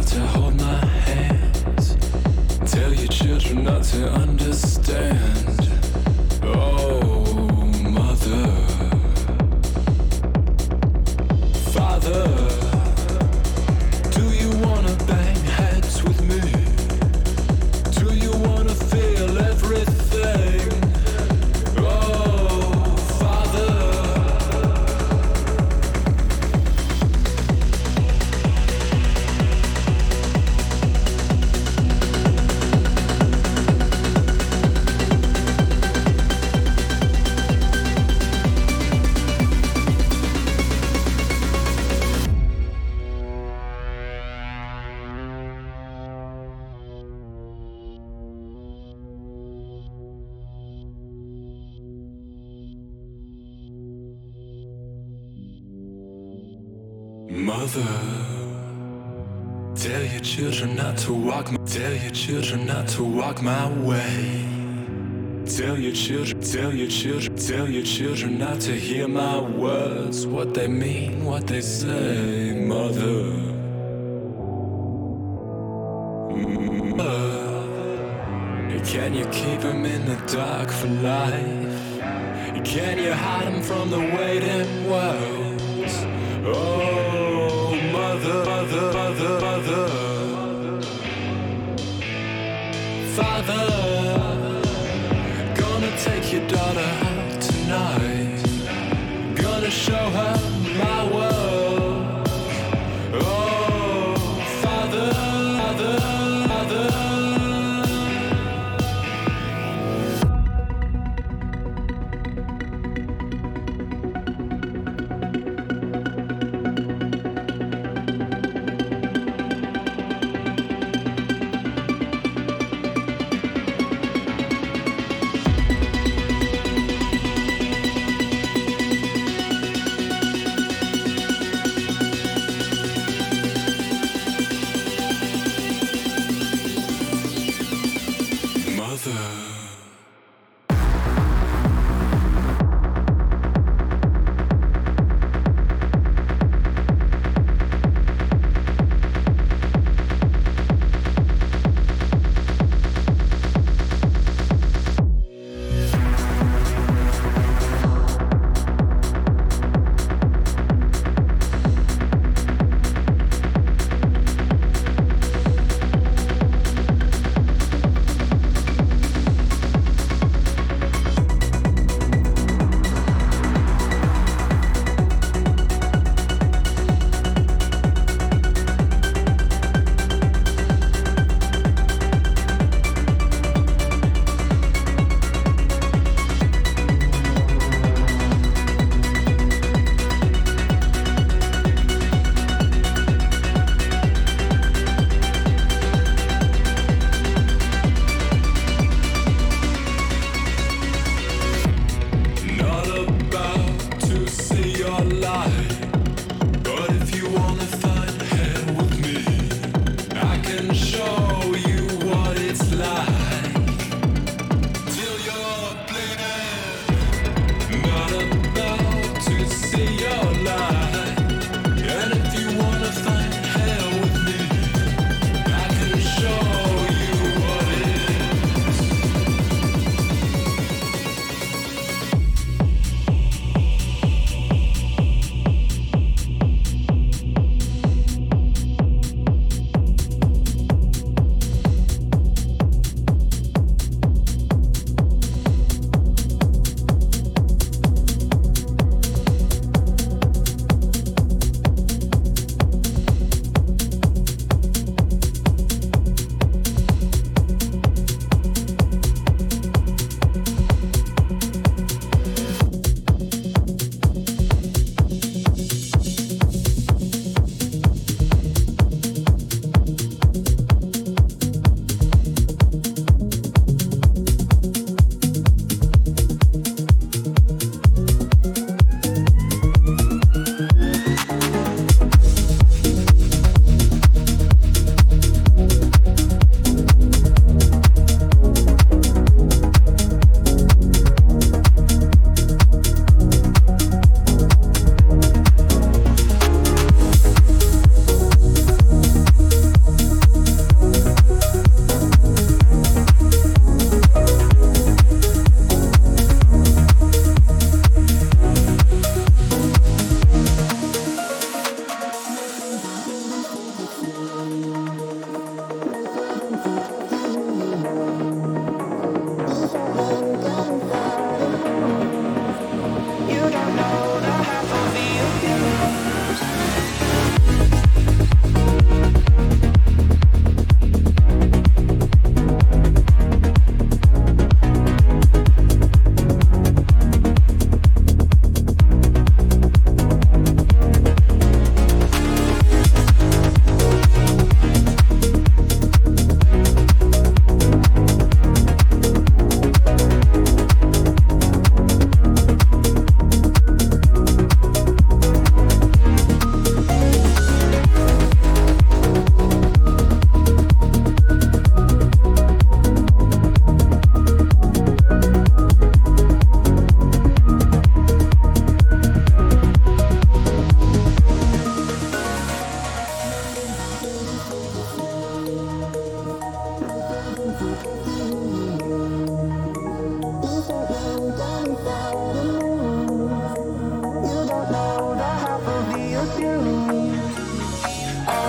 not to hold my hands. Tell your children not to understand. Oh, mother, father, do you wanna bang heads with me? Do you wanna feel everything? Tell your children not to walk. Tell your children not to walk my way. Tell your children. Tell your children. Tell your children not to hear my words. What they mean, what they say, mother. Can you keep them in the dark for life? Can you hide them from the waiting world? Oh. Mother, father, gonna take your daughter out tonight, gonna show her my world. Oh, father.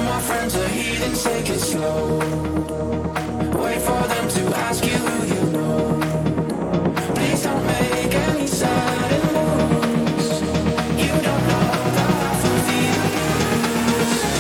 all my friends are heathen, take it slow. Wait for them to ask you who you know. Please don't make any sudden moves. You don't know the half of the I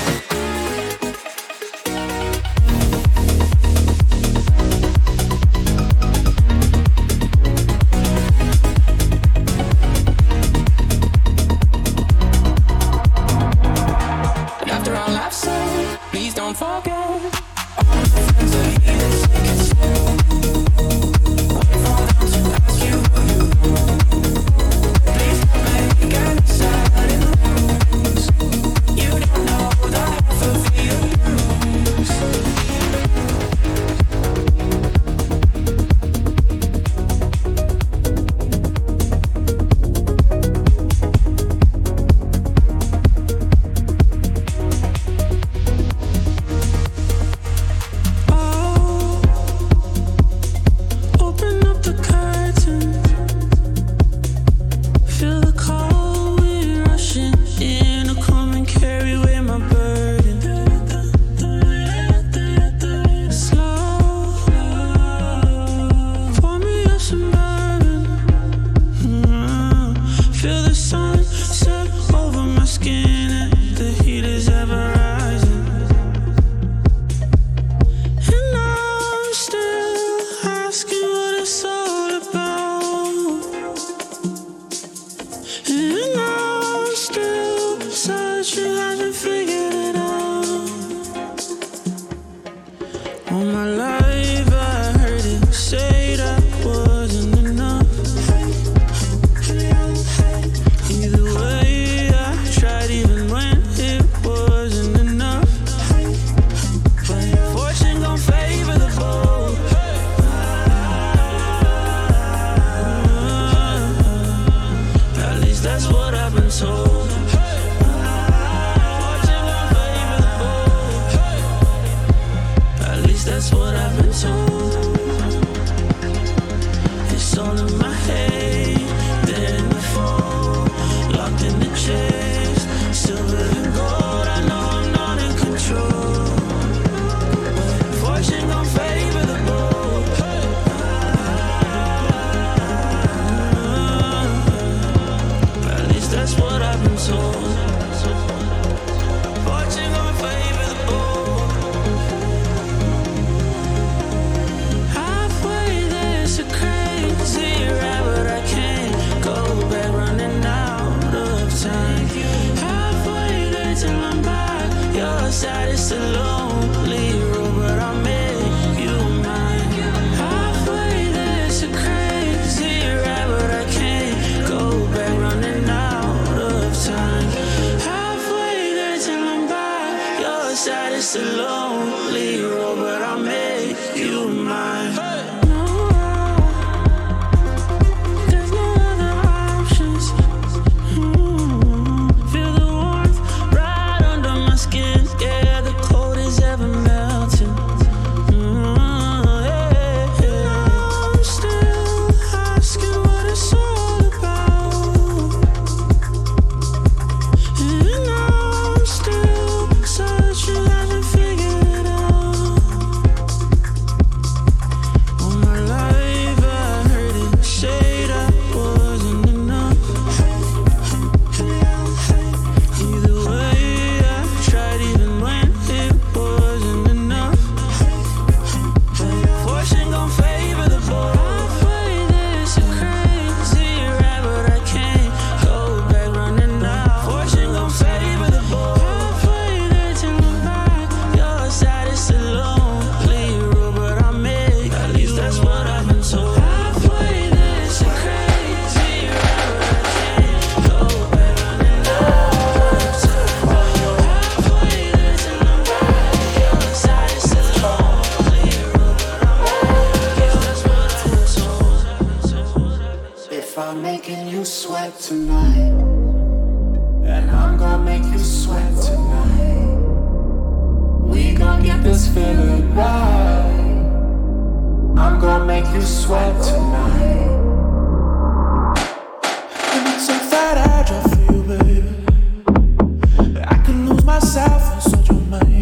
drove for you, baby. I can lose myself inside your mind.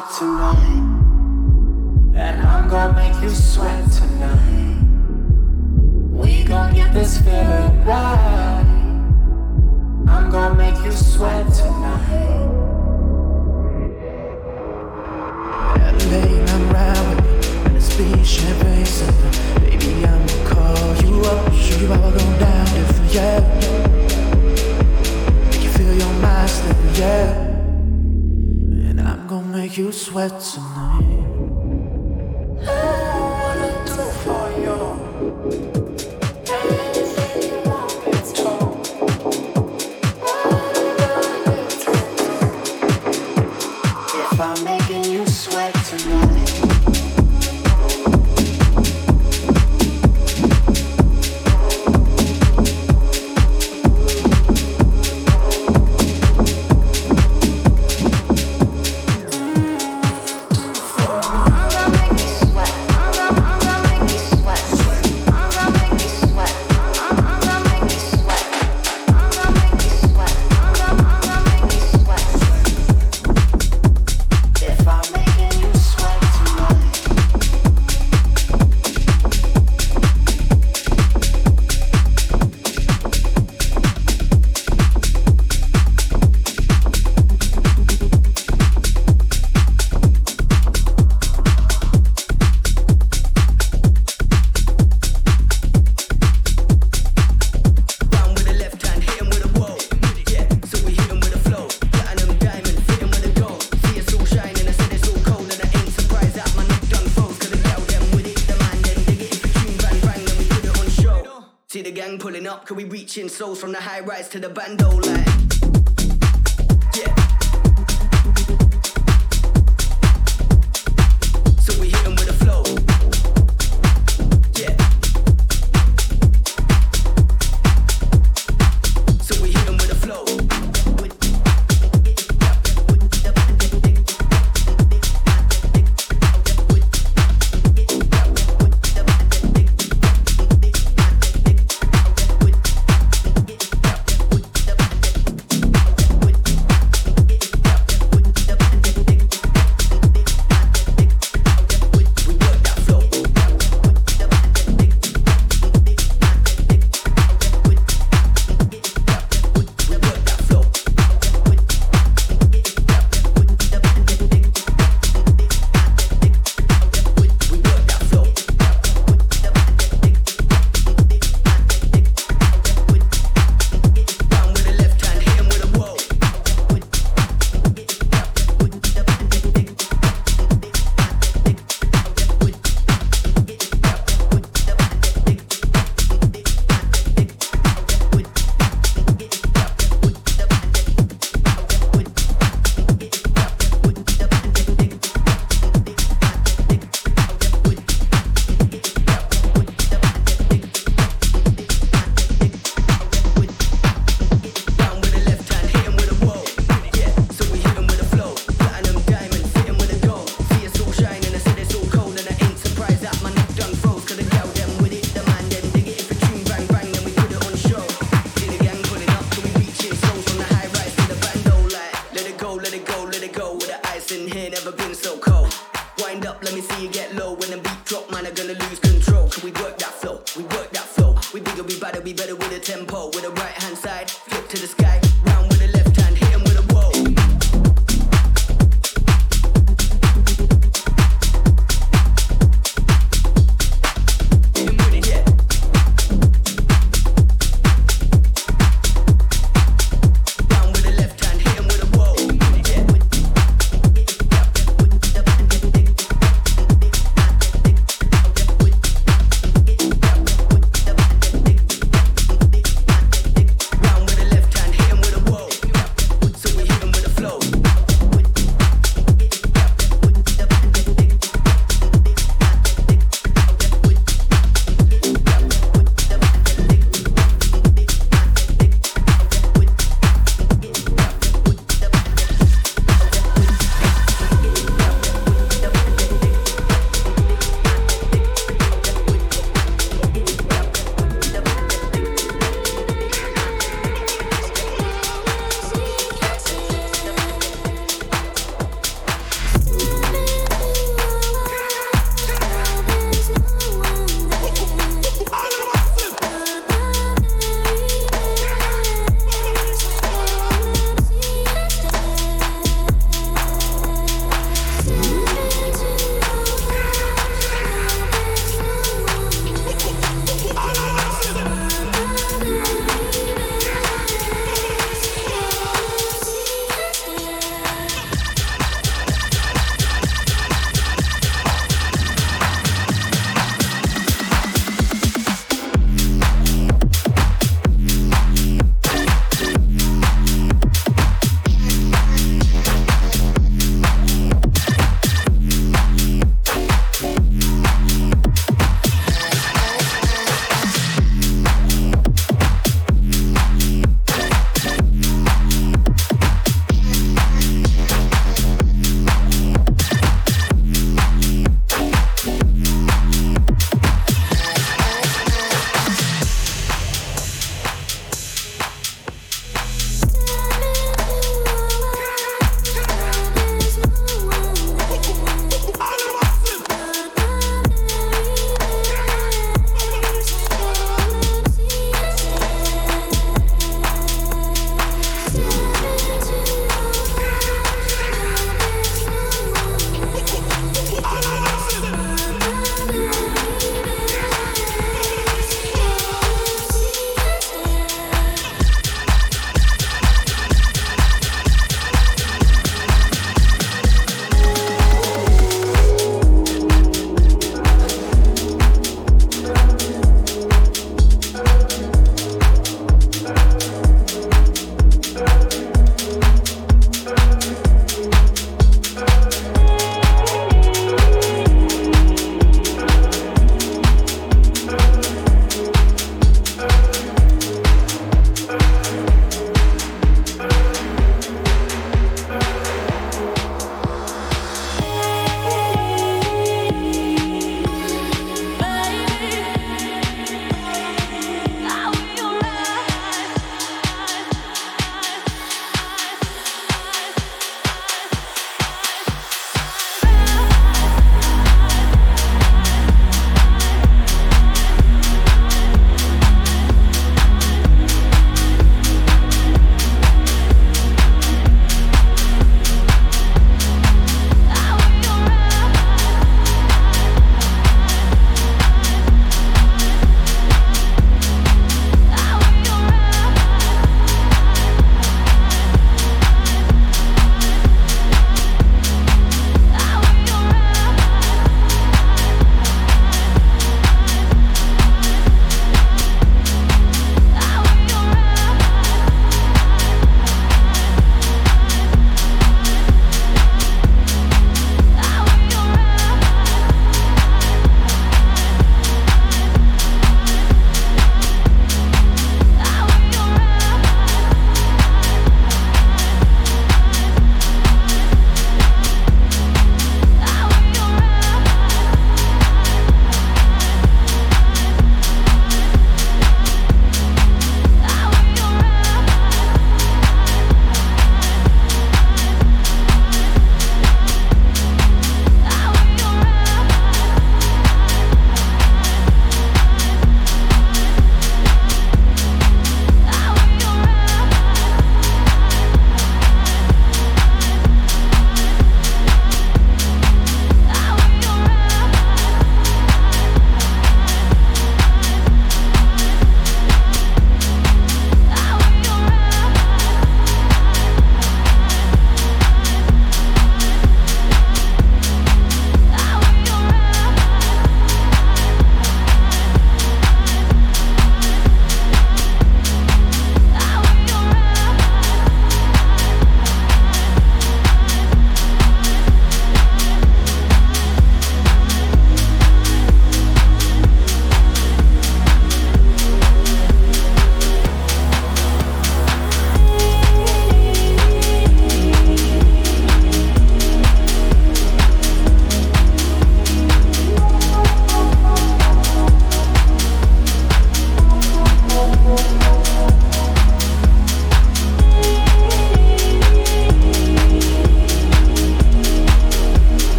hot tonight, and I'm gonna make you sweat tonight. We gon' get this feeling right. I'm gonna make you sweat tonight. LA, I'm riding with you, and it's been champagne supper. Baby, I'm gonna call you up, show you how I go down different, yeah. Make you feel your mind slipping, yeah. And I'm gonna make you sweat tonight. Could we reach in souls from the high rise to the bando line?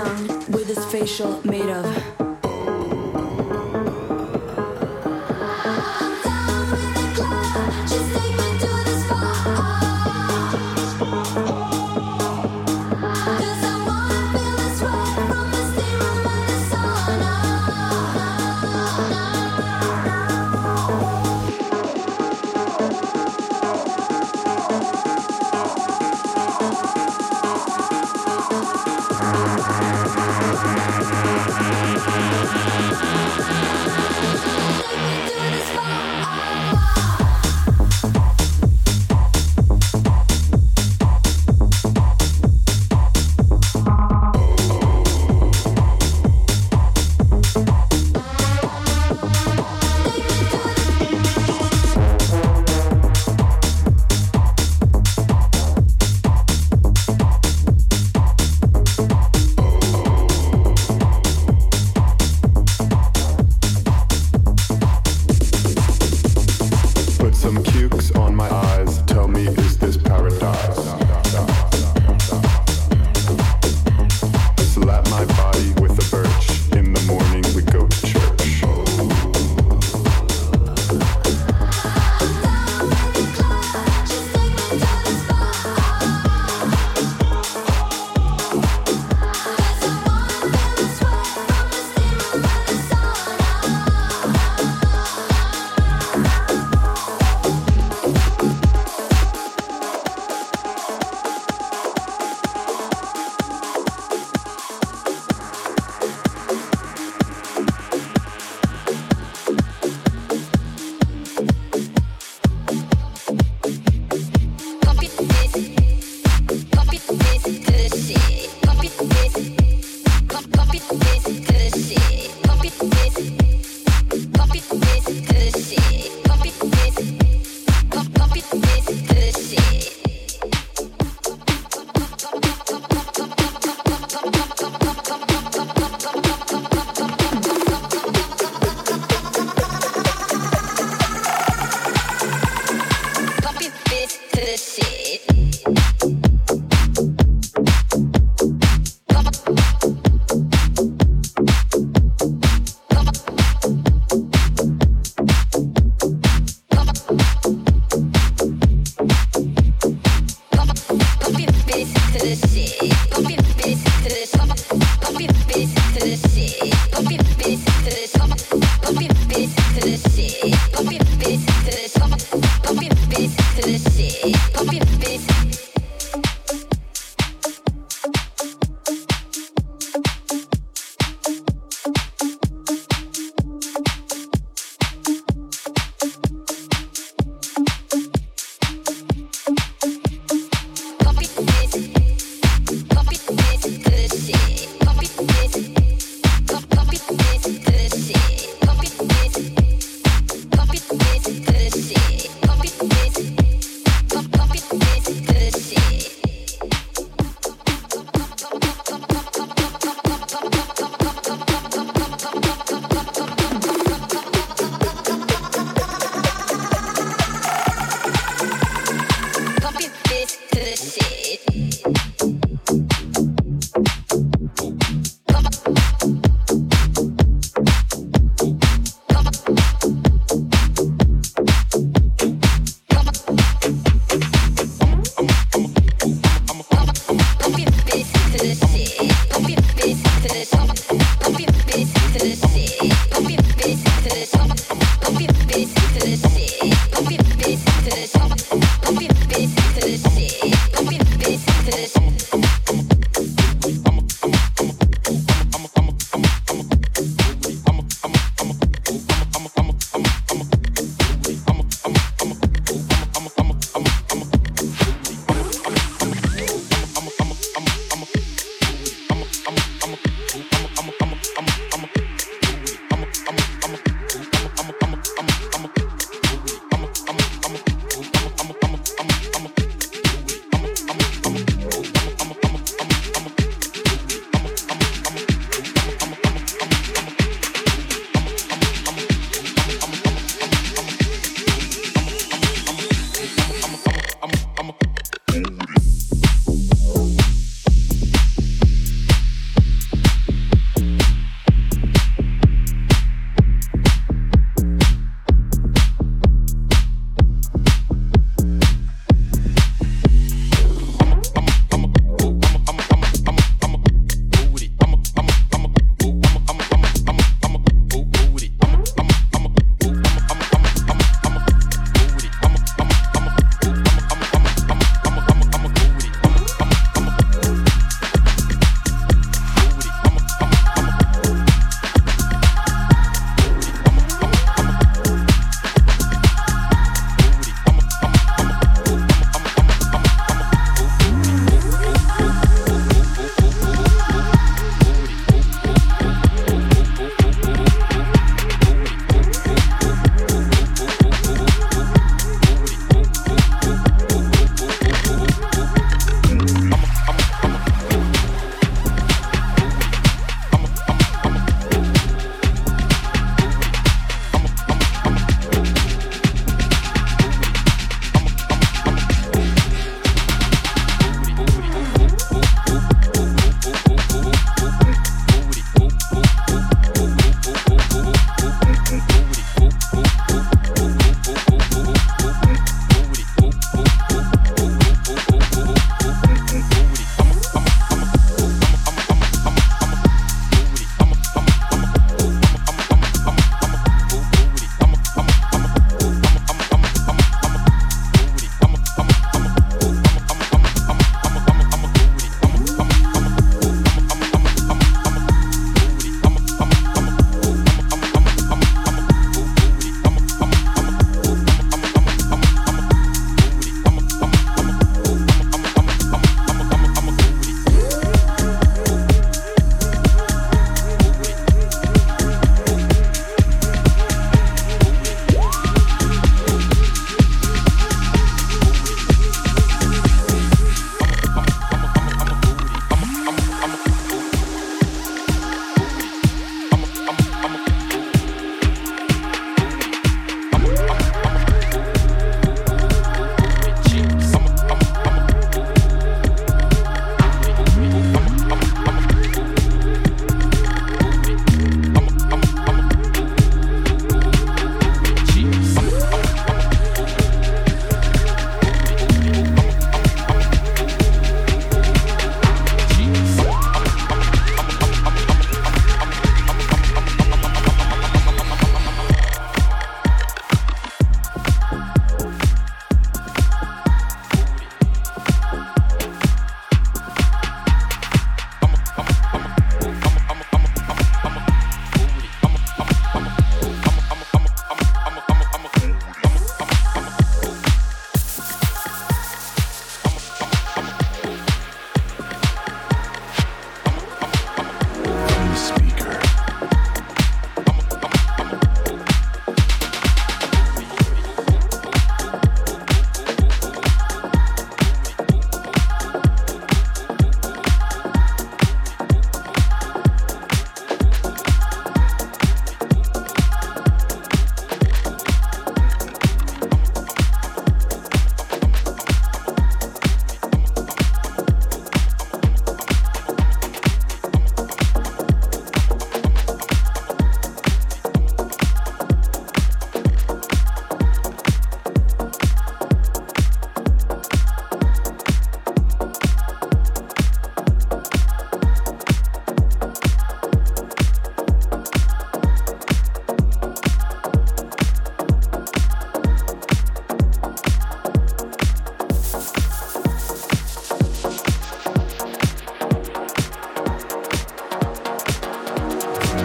concerned with his facial made of.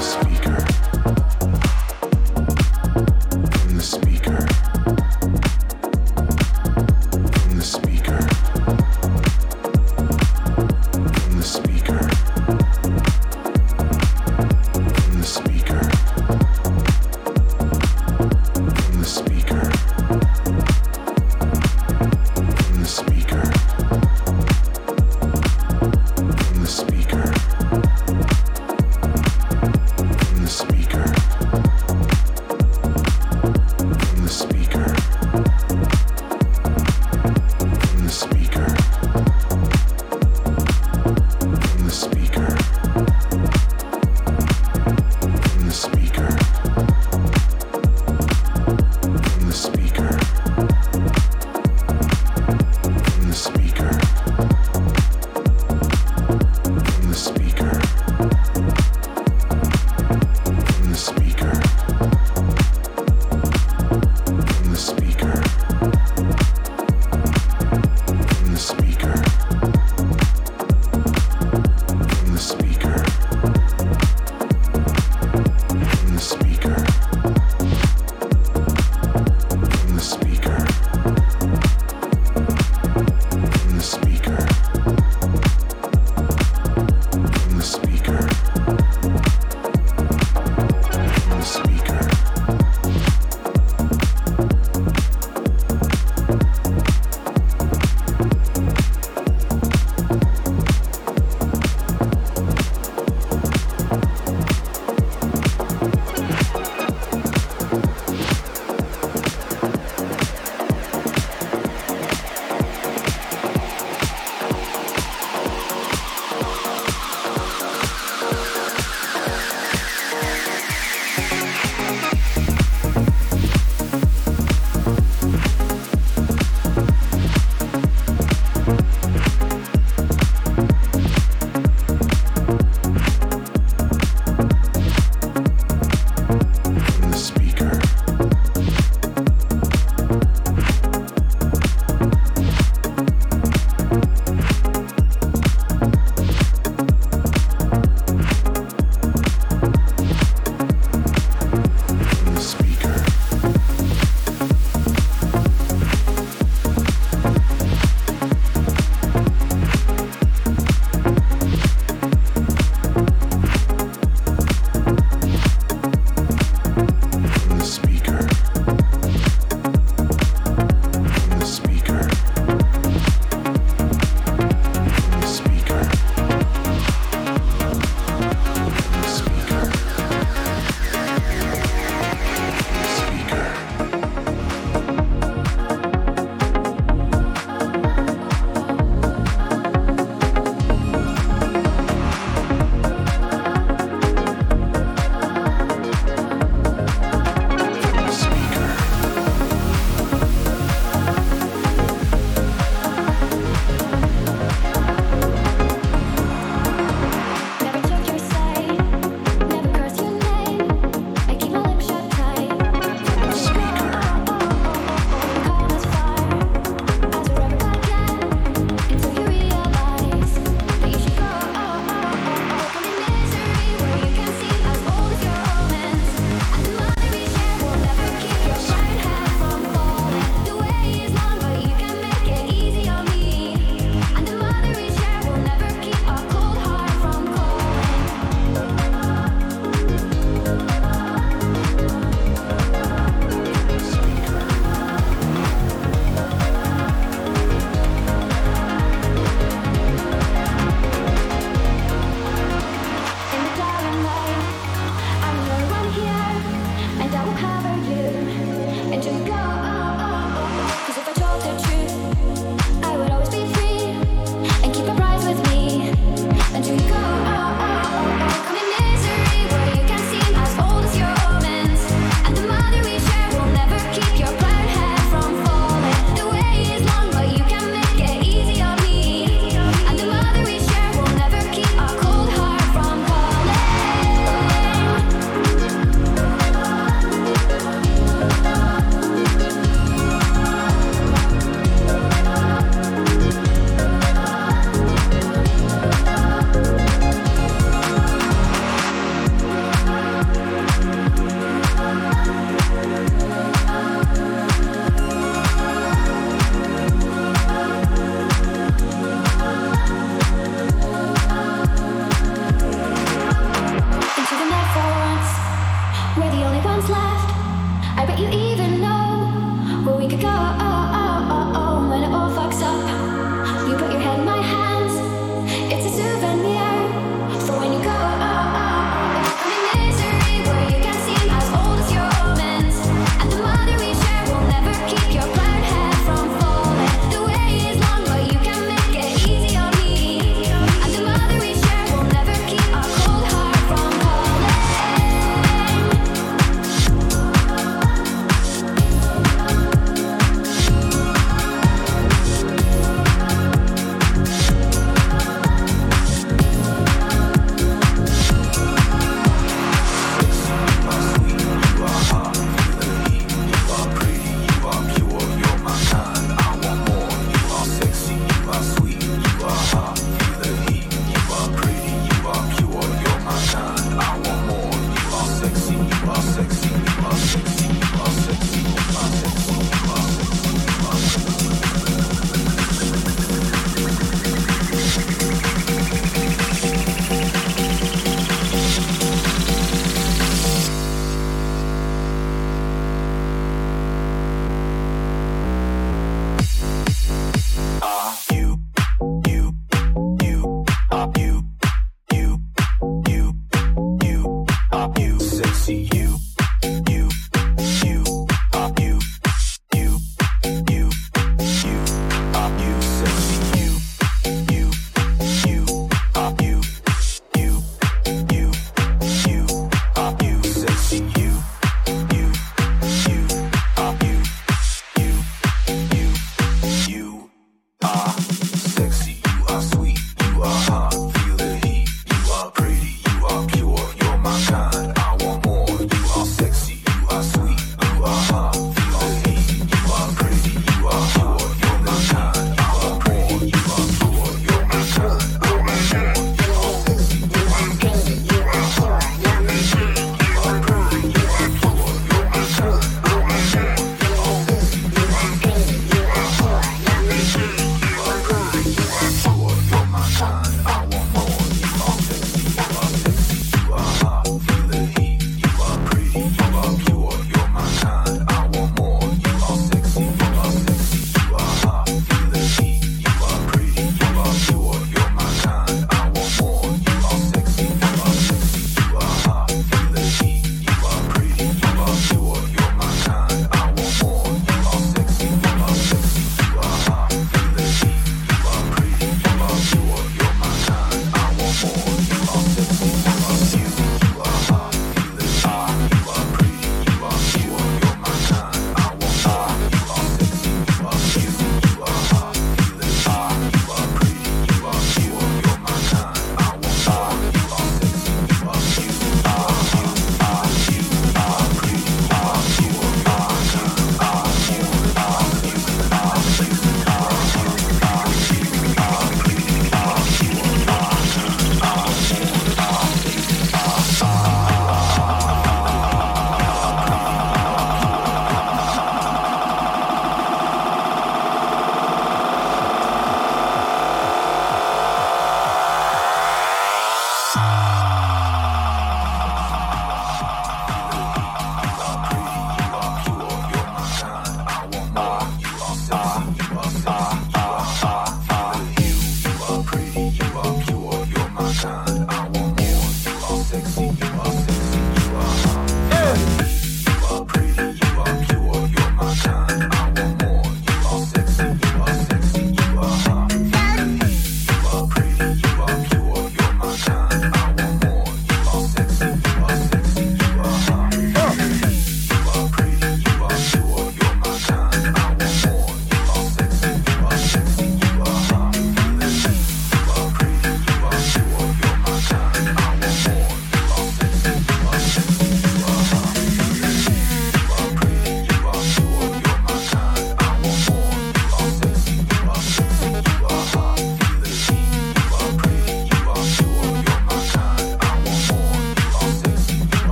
Speak.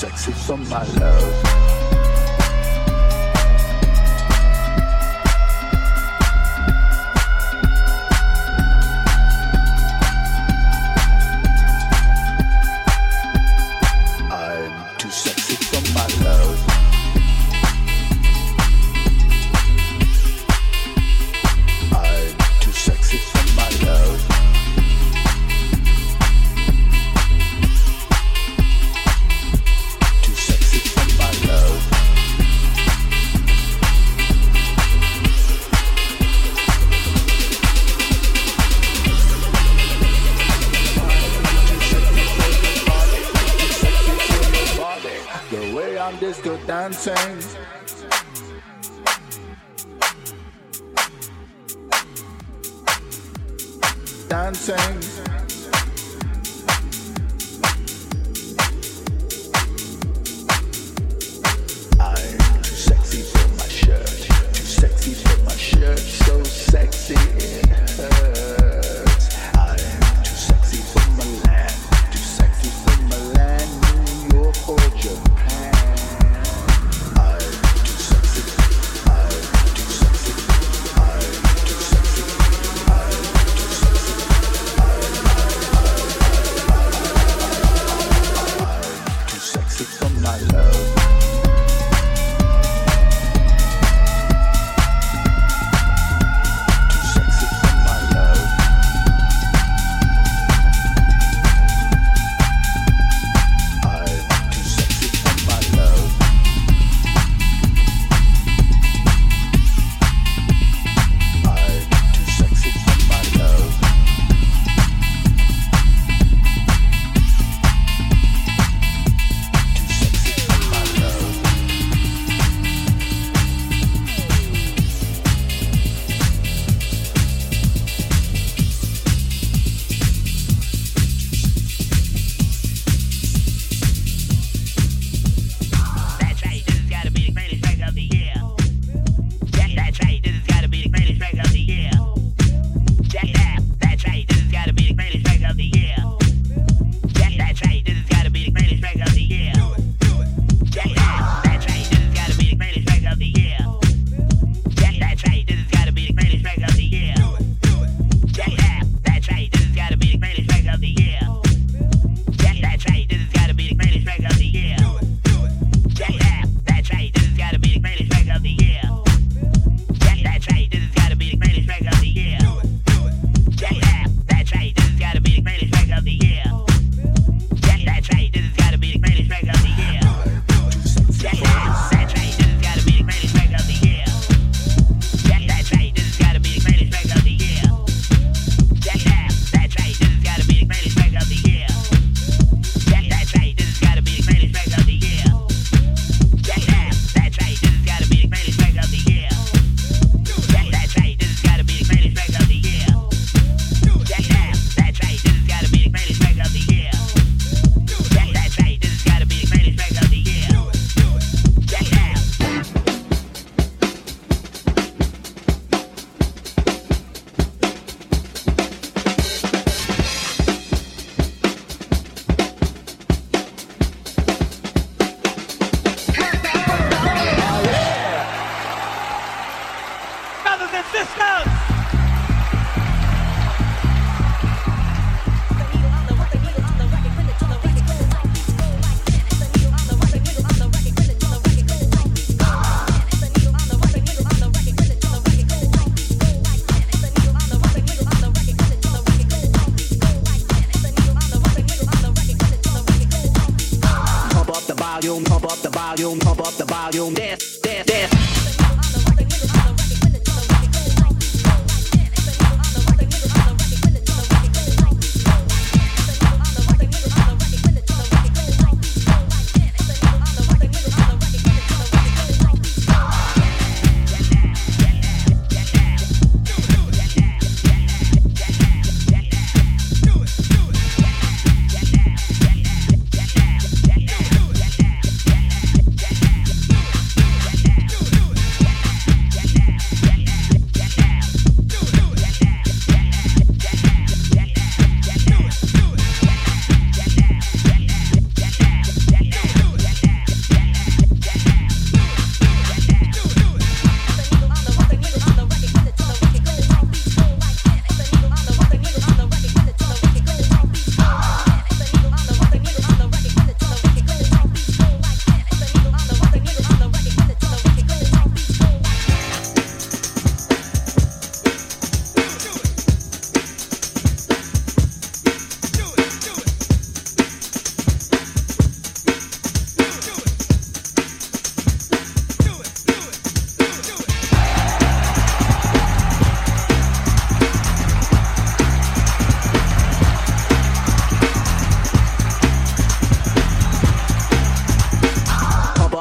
sexy for my love.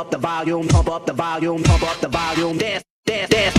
up the volume, pump up the volume, pump up the volume, dance, dance, dance.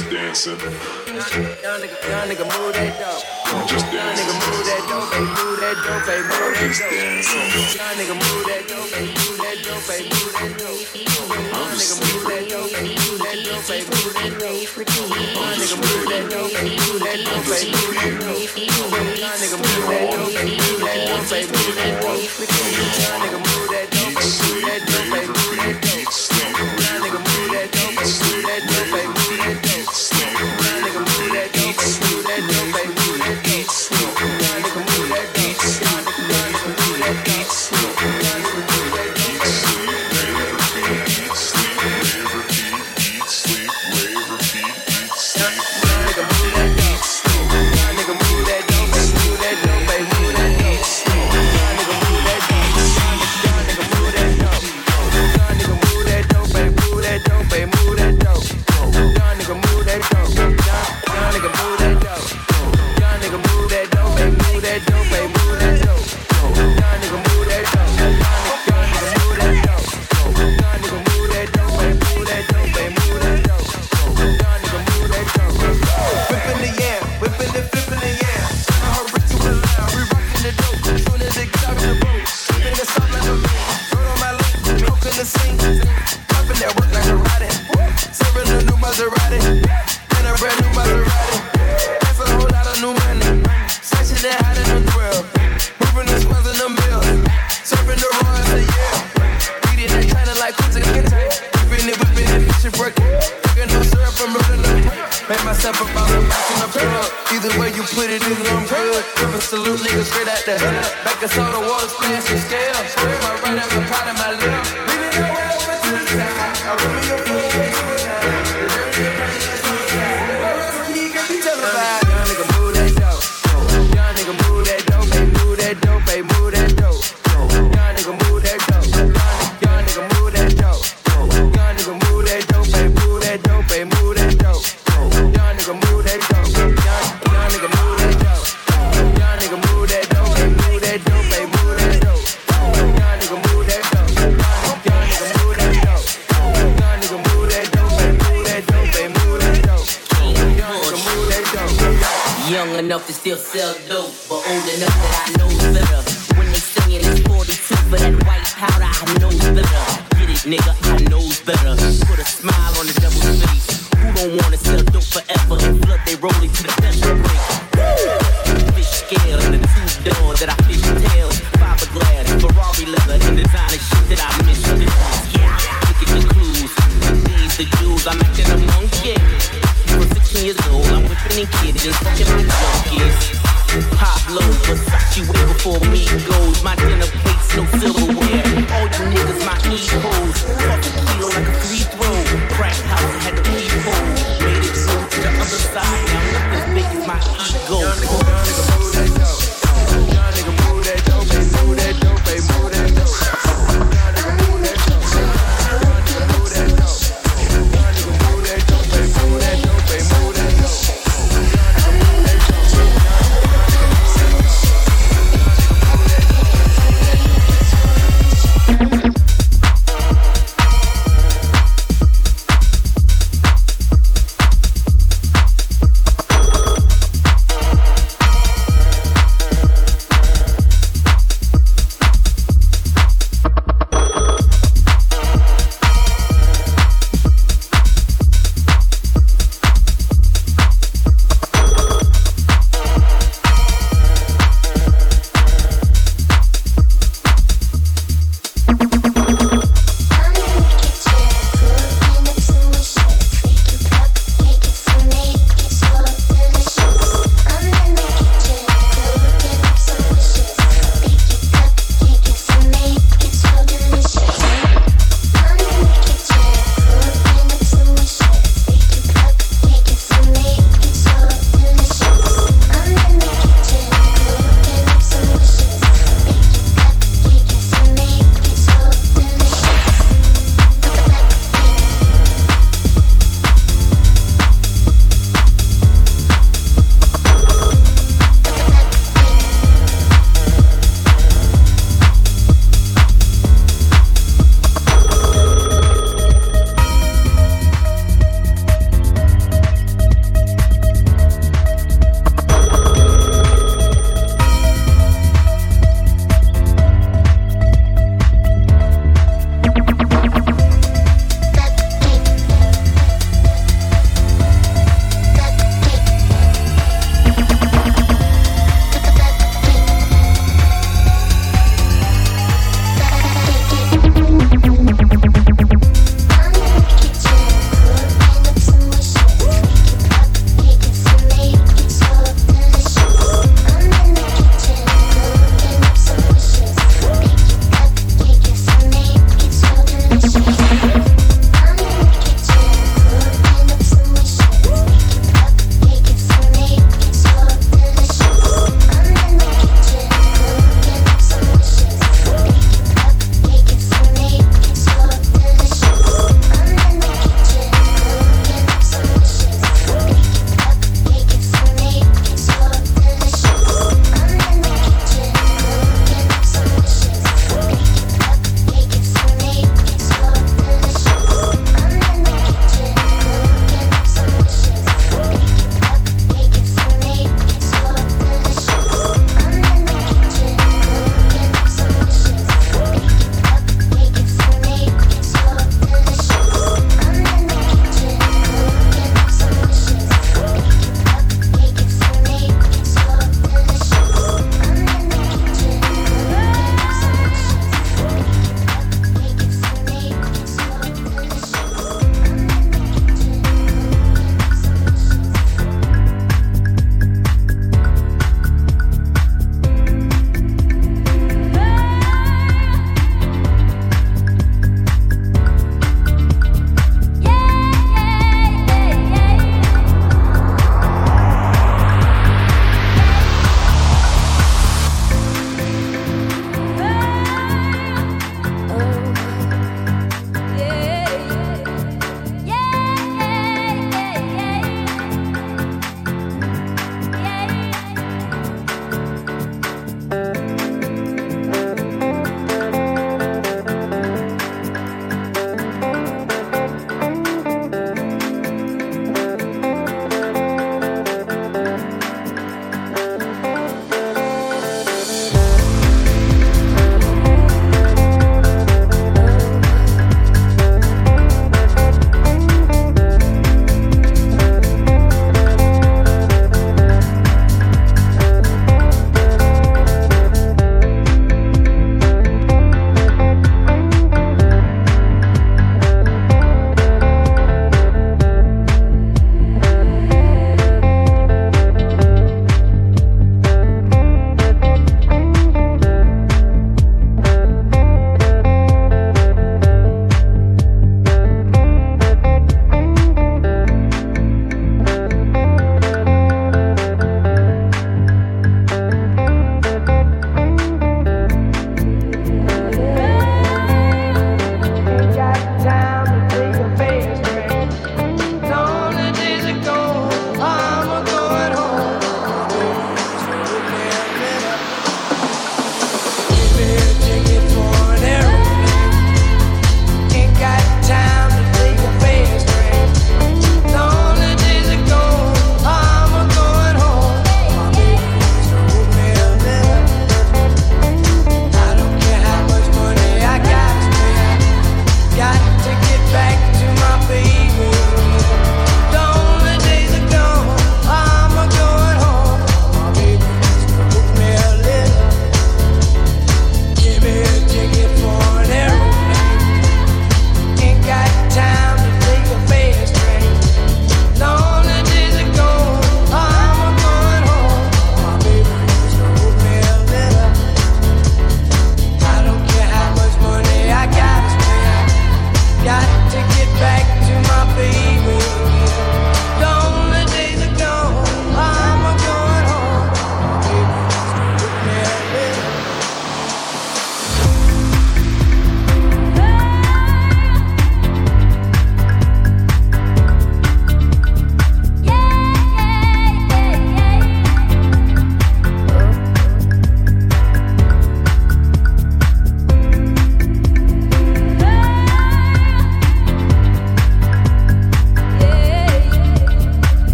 just dancing. Young nigga, move that dope. I'm just dancing. Young nigga, move that dope, baby, move that dope, baby, move that dope. Young nigga, move that dope, baby, move that dope, baby, move that dope. Young nigga, move that dope, baby, move that dope, baby, move that dope. Young nigga, move that dope, baby, move that dope, baby, move that dope. Young nigga, move that dope, baby, move that dope, baby, move that dope. Young nigga, move that dope, baby, move that dope, baby, move that dope. Young nigga, move that dope, baby, move that dope, baby, move that dope. Young nigga, move that dope, baby, move that dope, baby, move that dope. Young nigga, move that dope, young nigga, move that dope.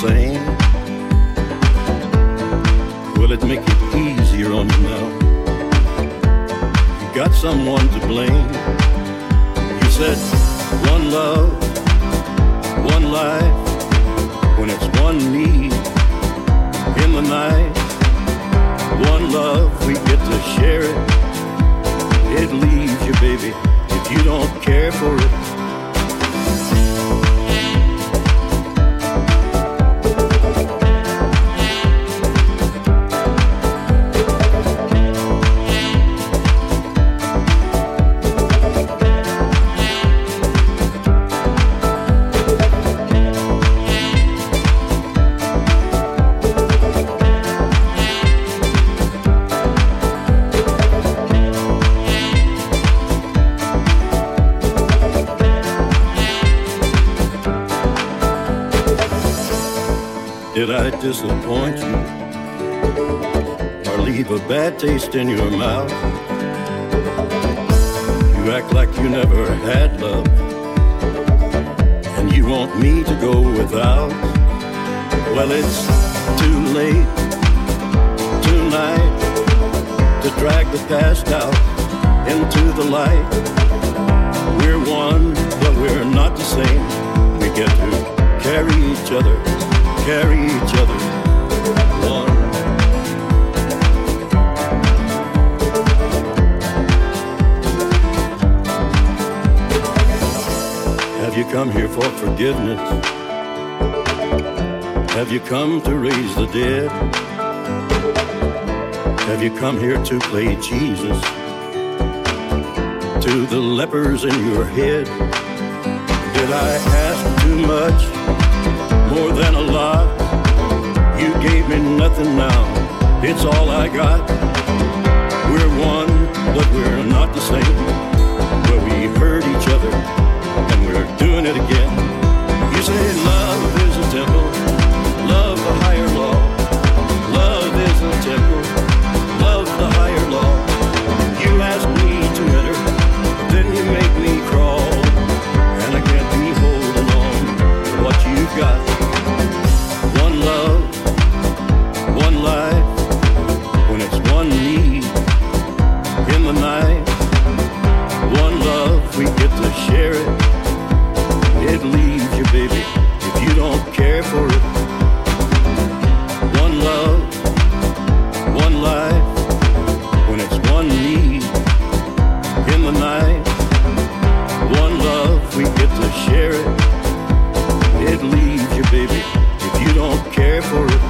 same? Will it make it easier on you now? You got someone to blame. You said one love, one life, when it's one need in the night. One love, we get to share it. It leaves you, baby, if you don't care for it. Did I disappoint you or leave a bad taste in your mouth? You act like you never had love, and you want me to go without. Well, it's too late tonight to drag the past out into the light. We're one, but we're not the same. We get to carry each other. Carry each other one. Have you come here for forgiveness? Have you come to raise the dead? Have you come here to play Jesus to the lepers in your head? Did I ask too much? More than a lot, you gave me nothing now, it's all I got. We're one, but we're not the same. But we hurt each other, and we're doing it again. You say love is a temple, love the higher law. Love is a temple, love the higher law. You asked me to enter, but then you make me crawl. And I can't be holding on to what you've got. Share it, it leaves you, baby, if you don't care for it. One love, one life, when it's one need in the night. One love, we get to share it. It leaves you, baby, if you don't care for it.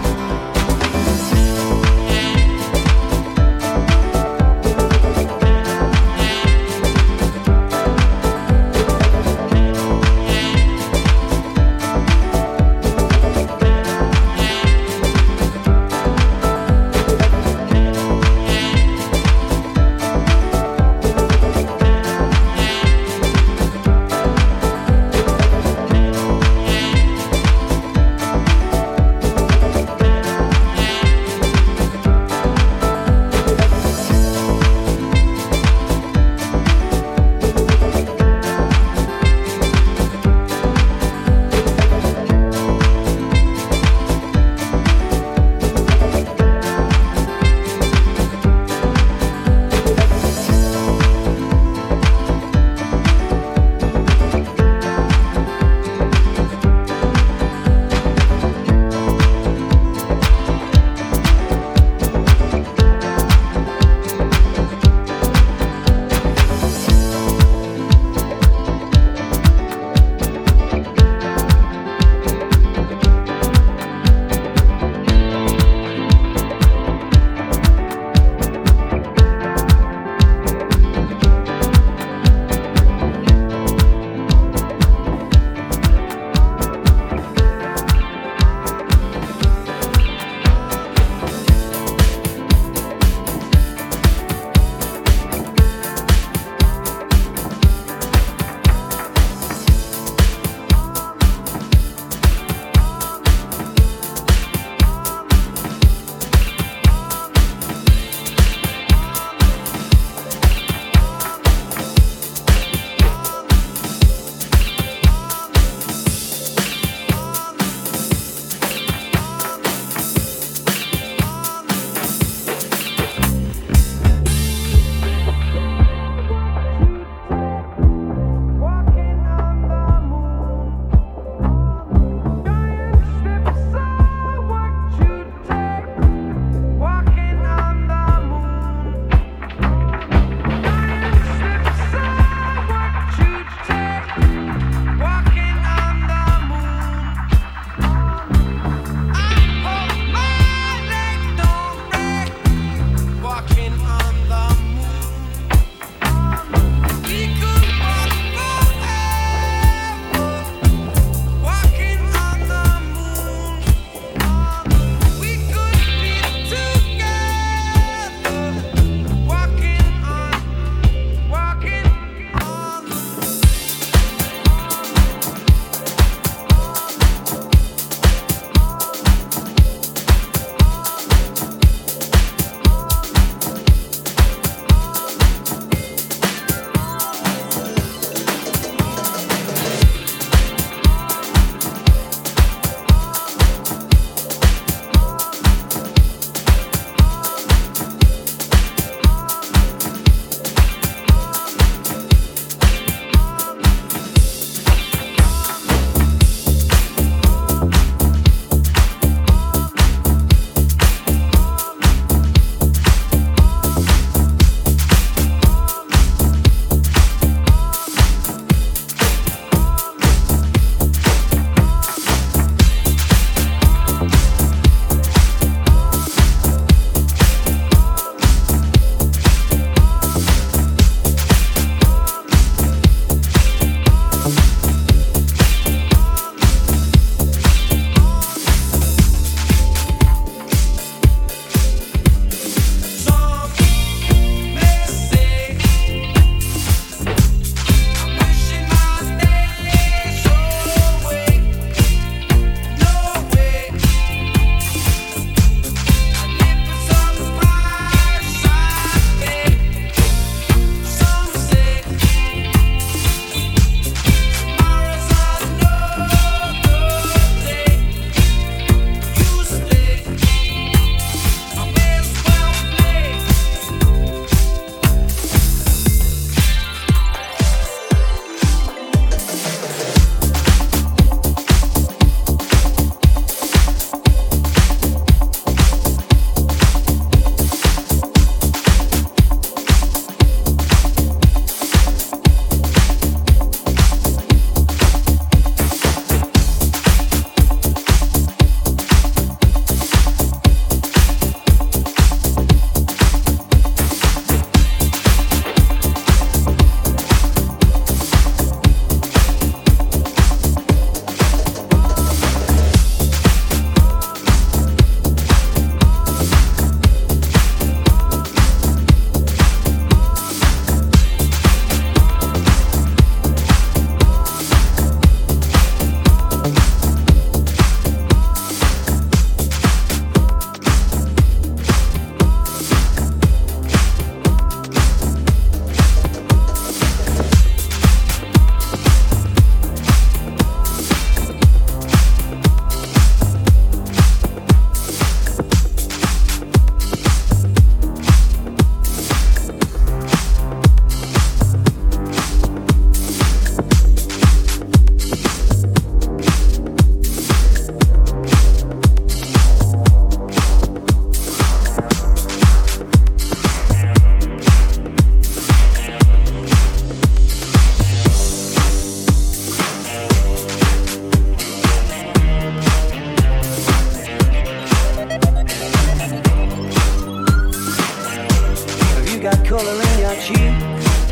your cheeks.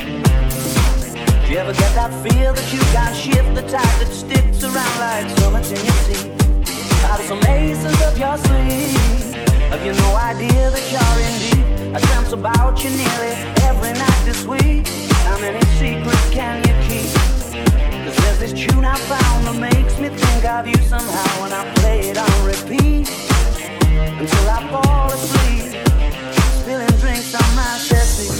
Do you ever get that feel that you can't shift the tide that sticks around like summits in your teeth? Out of some aces up your sleeve. Have you no idea that you're in deep? I dreamt about you nearly every night this week. How many secrets can you keep? Cause there's this tune I found that makes me think of you somehow, and I play it on repeat until I fall asleep, spilling drinks on my settee.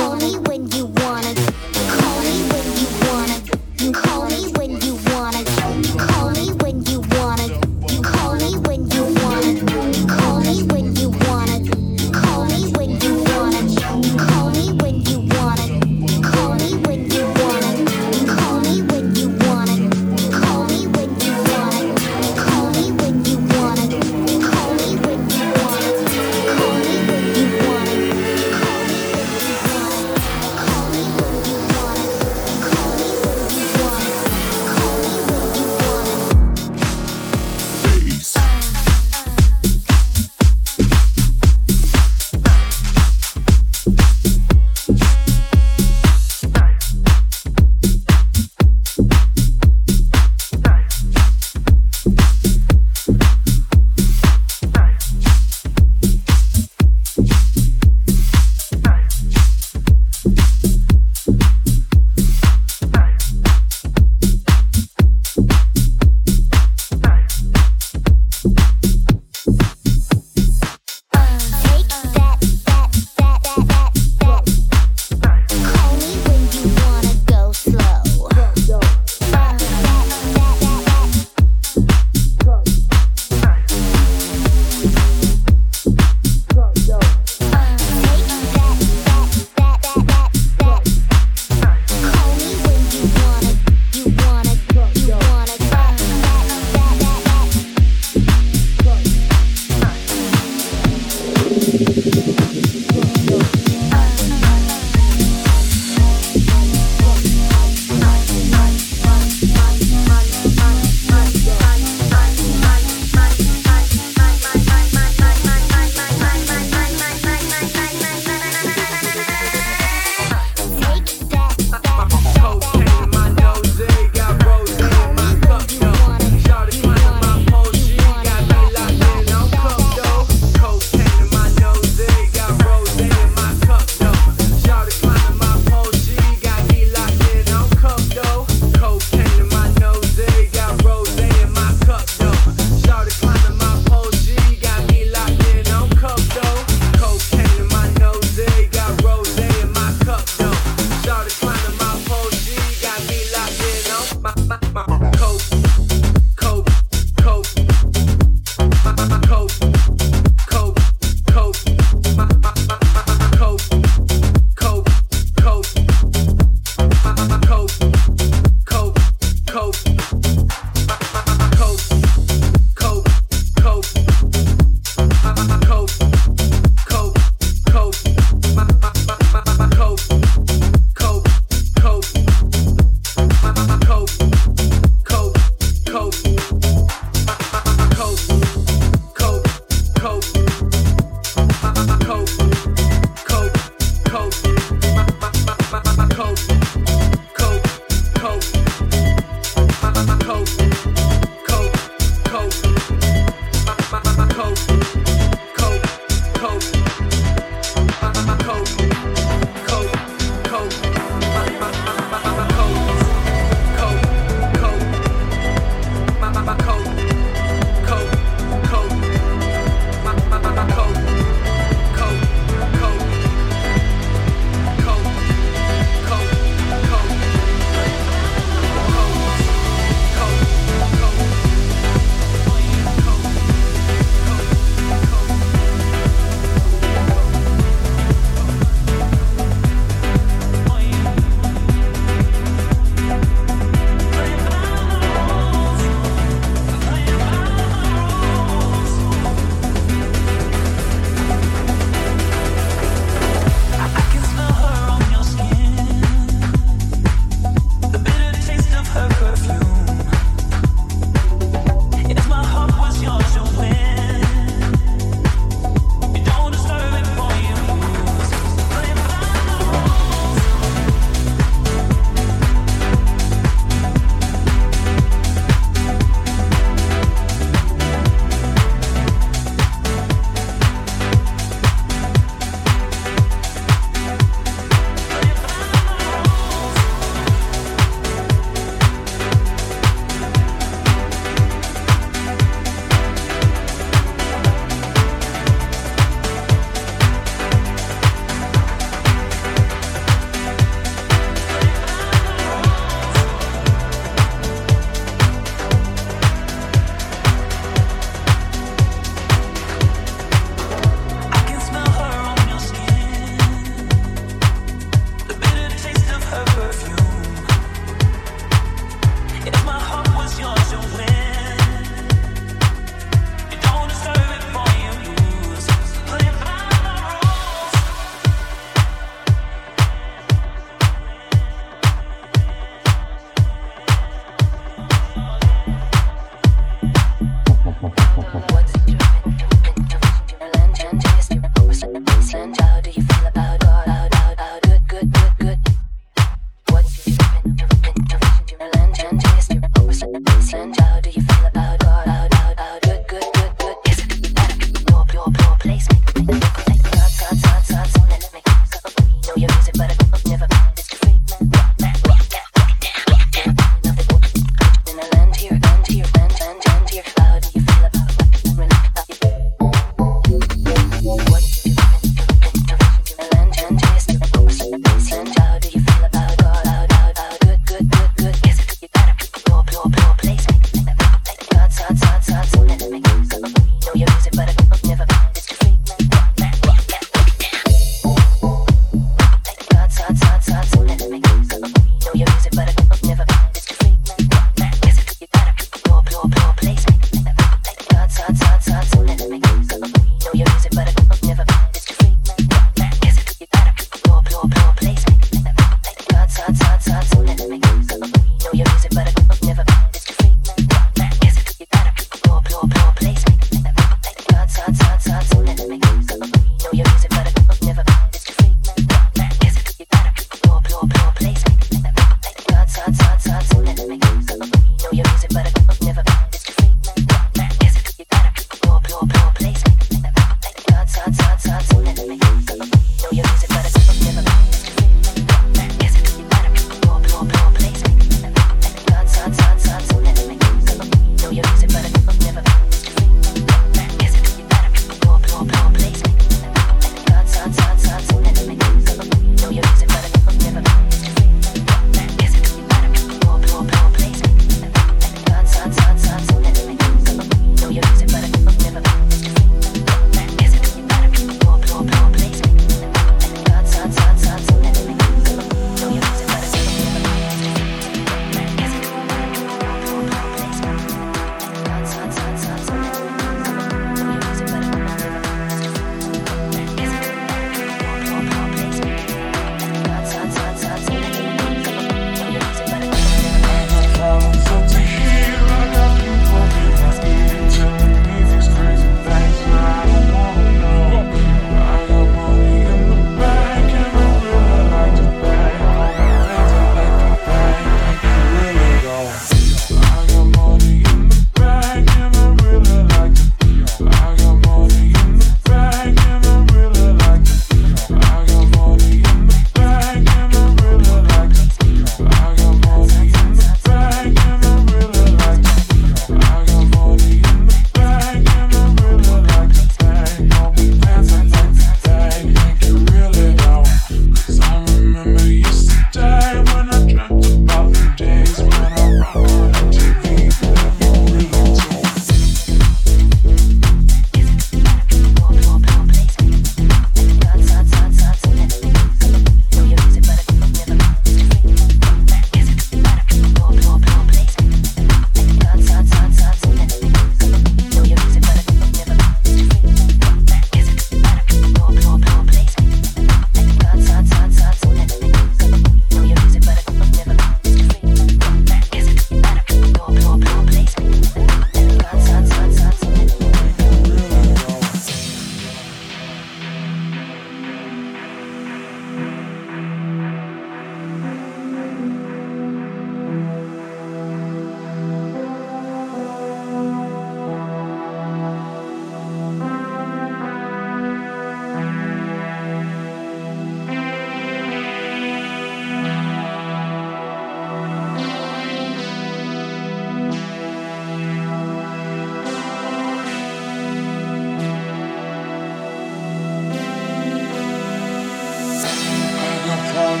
I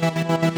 don't want to